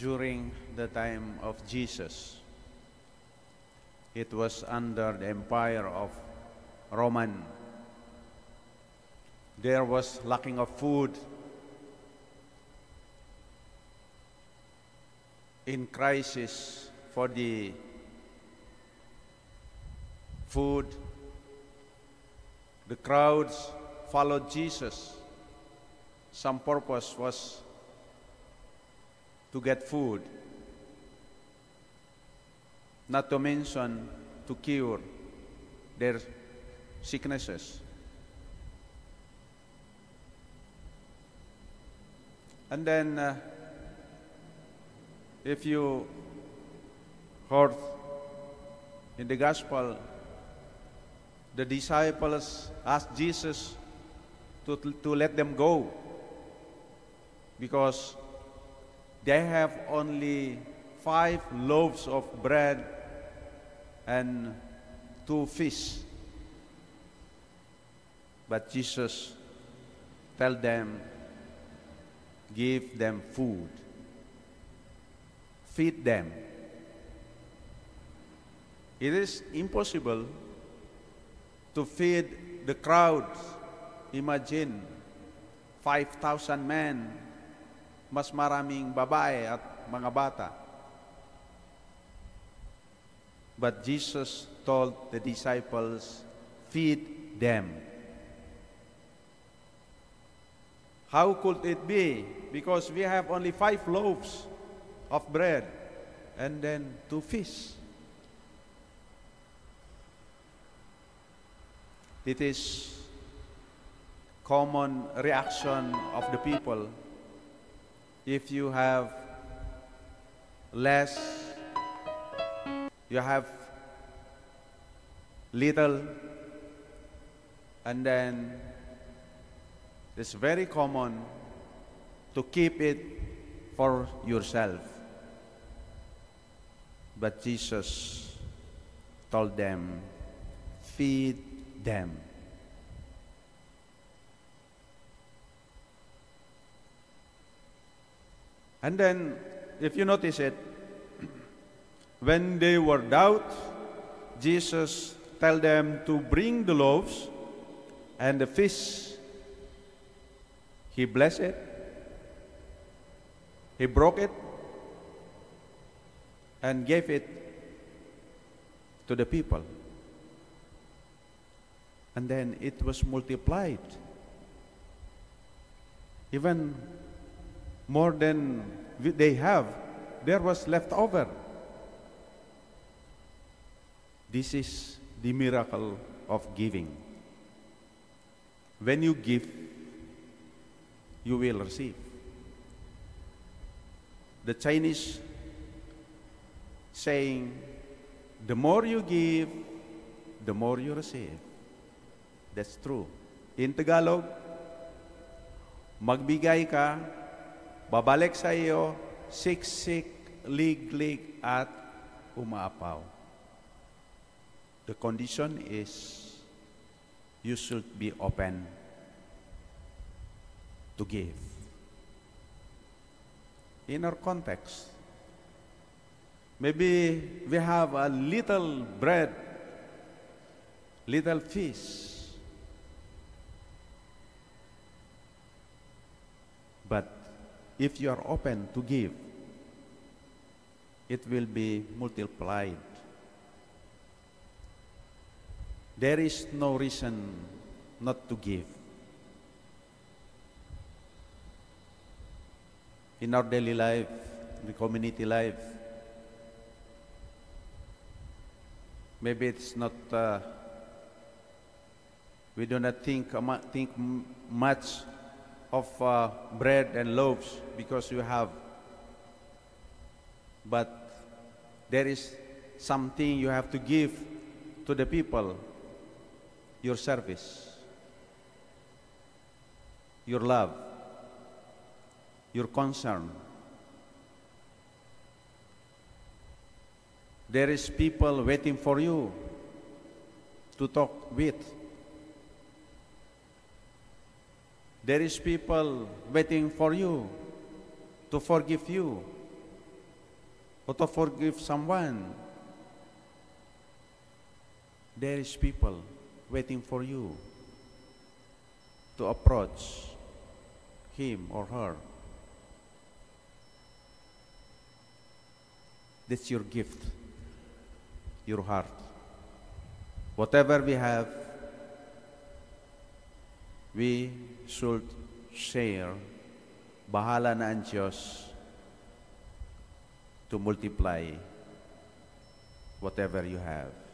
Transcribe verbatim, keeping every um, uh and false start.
during the time of Jesus. It was under the empire of Roman. There was lacking of food. In crisis for the food, the crowds followed Jesus. Some purpose was to get food, not to mention to cure their sicknesses. And then uh, if you heard in the gospel, the disciples asked Jesus to, to let them go because they have only five loaves of bread and two fish. But Jesus told them, give them food. Feed them. It is impossible to feed the crowds. Imagine five thousand men, mas maraming babae at mga bata. But Jesus told the disciples, feed them. How could it be? Because we have only five loaves of bread and then two fish. It is common reaction of the people. If you have less, you have little, and then it's very common to keep it for yourself. But Jesus told them, feed them. And then, if you notice it, when they were doubt, Jesus told them to bring the loaves and the fish. He blessed it. He broke it and gave it to the people. And then it was multiplied. Even more than they have, there was left over. This is the miracle of giving. When you give, you will receive. The Chinese saying, the more you give, the more you receive. That's true. In Tagalog, magbigay ka, babalik sa iyo, siksik, liglig, at umaapaw. The condition is you should be open to give. In our context, maybe we have a little bread, little fish, but if you are open to give, it will be multiplied. There is no reason not to give. In our daily life, the community life, maybe it's not, uh, we do not think, think much of uh, bread and loaves because you have. But there is something you have to give to the people, your service, your love, your concern. There is people waiting for you to talk with. There is people waiting for you to forgive you. or to forgive someone. There is people waiting for you to approach him or her. That's your gift, your heart. Whatever we have, we should share. Bahala na ang Diyos to multiply whatever you have.